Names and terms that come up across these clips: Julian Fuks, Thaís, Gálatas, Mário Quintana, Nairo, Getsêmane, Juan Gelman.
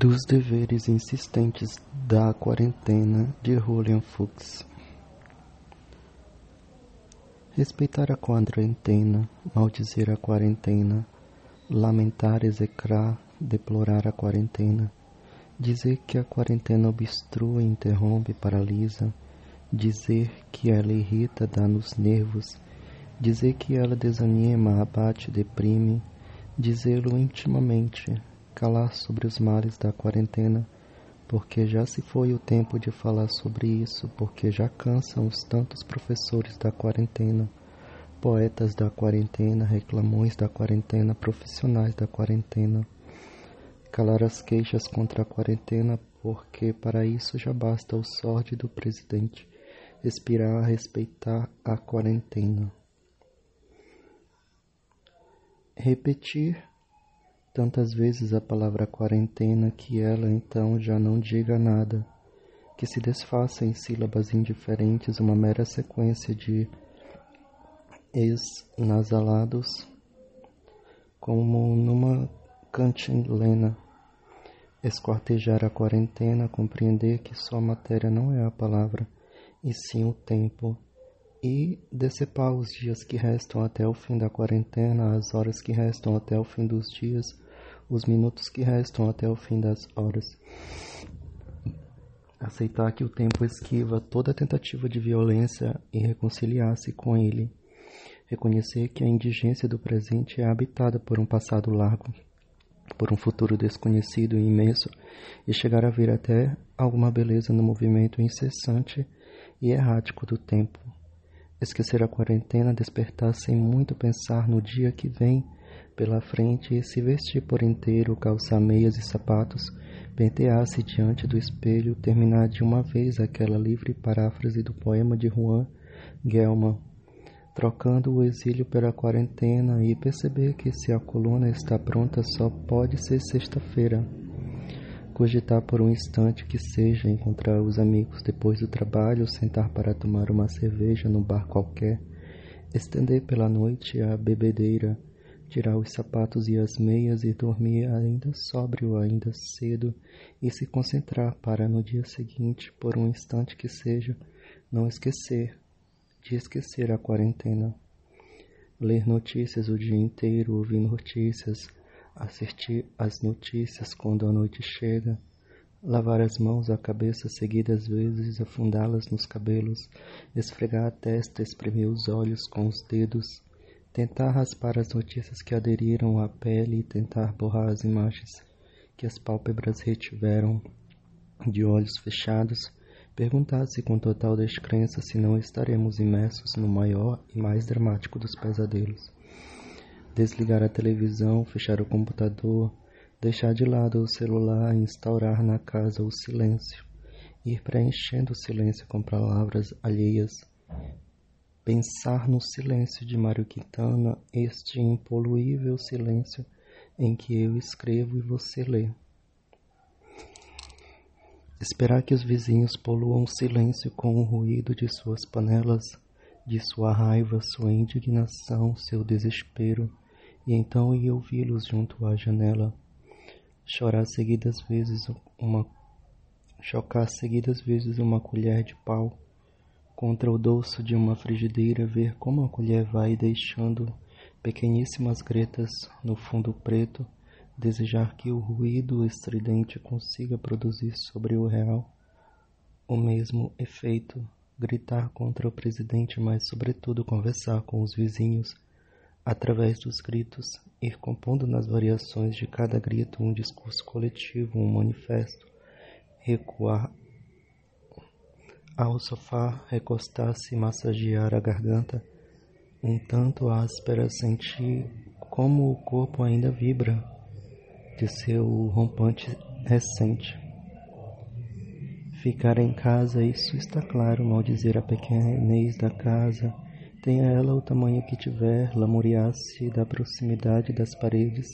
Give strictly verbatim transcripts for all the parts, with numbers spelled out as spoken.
dos deveres insistentes da quarentena de Julian Fuks. Respeitar a quarentena, maldizer a quarentena, lamentar, execrar, deplorar a quarentena, dizer que a quarentena obstrui, interrompe, paralisa, dizer que ela irrita, dá nos nervos, dizer que ela desanima, abate, deprime, dizê-lo intimamente, calar sobre os males da quarentena, porque já se foi o tempo de falar sobre isso, porque já cansam os tantos professores da quarentena, poetas da quarentena, reclamões da quarentena, profissionais da quarentena. Calar as queixas contra a quarentena, porque para isso já basta o sórdido presidente expirar a respeitar a quarentena. Repetir tantas vezes a palavra quarentena que ela então já não diga nada, que se desfaça em sílabas indiferentes uma mera sequência de exnasalados, como numa cantilena. Esquartejar a quarentena, compreender que só a matéria não é a palavra, e sim o tempo, e decepar os dias que restam até o fim da quarentena, as horas que restam até o fim dos dias, os minutos que restam até o fim das horas. Aceitar que o tempo esquiva toda tentativa de violência e reconciliar-se com ele. Reconhecer que a indigência do presente é habitada por um passado largo, por um futuro desconhecido e imenso, e chegar a vir até alguma beleza no movimento incessante e errático do tempo. Esquecer a quarentena, despertar sem muito pensar no dia que vem pela frente e se vestir por inteiro, calçar meias e sapatos, pentear-se diante do espelho, terminar de uma vez aquela livre paráfrase do poema de Juan Gelman, trocando o exílio pela quarentena, e perceber que se a coluna está pronta só pode ser sexta-feira. Cogitar por um instante que seja encontrar os amigos depois do trabalho, sentar para tomar uma cerveja num bar qualquer, estender pela noite a bebedeira, tirar os sapatos e as meias e dormir ainda sóbrio, ainda cedo, e se concentrar para no dia seguinte, por um instante que seja, não esquecer de esquecer a quarentena. Ler notícias o dia inteiro, ouvir notícias, assistir às notícias quando a noite chega, lavar as mãos, a cabeça, seguidas vezes, afundá-las nos cabelos, esfregar a testa, espremer os olhos com os dedos, tentar raspar as notícias que aderiram à pele e tentar borrar as imagens que as pálpebras retiveram de olhos fechados, perguntar-se com total descrença se não estaremos imersos no maior e mais dramático dos pesadelos. Desligar a televisão, fechar o computador, deixar de lado o celular e instaurar na casa o silêncio. Ir preenchendo o silêncio com palavras alheias. Pensar no silêncio de Mário Quintana, este impoluível silêncio em que eu escrevo e você lê. Esperar que os vizinhos poluam o silêncio com o ruído de suas panelas, de sua raiva, sua indignação, seu desespero, e então ir ouvi-los junto à janela. Chorar seguidas vezes uma... Chocar seguidas vezes uma colher de pau contra o dorso de uma frigideira, ver como a colher vai deixando pequeníssimas gretas no fundo preto, desejar que o ruído estridente consiga produzir sobre o real o mesmo efeito, gritar contra o presidente, mas sobretudo conversar com os vizinhos através dos gritos, ir compondo nas variações de cada grito um discurso coletivo, um manifesto, recuar ao sofá, recostar-se, massagear a garganta, um tanto áspera, sentir como o corpo ainda vibra de seu rompante recente. Ficar em casa, isso está claro, maldizer a pequenez da casa, tenha ela o tamanho que tiver, lamuriar-se da proximidade das paredes,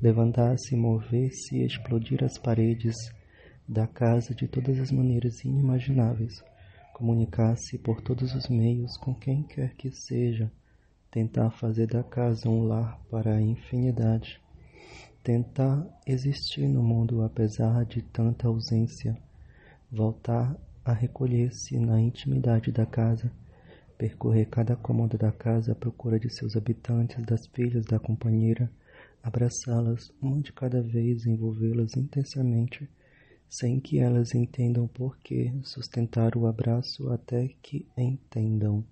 levantar-se, mover-se, explodir as paredes da casa de todas as maneiras inimagináveis, comunicar-se por todos os meios com quem quer que seja, tentar fazer da casa um lar para a infinidade. tentar existir no mundo apesar de tanta ausência, voltar a recolher-se na intimidade da casa, percorrer cada cômoda da casa à procura de seus habitantes, das filhas da companheira, abraçá-las uma de cada vez, envolvê-las intensamente, sem que elas entendam por que, sustentar o abraço até que entendam.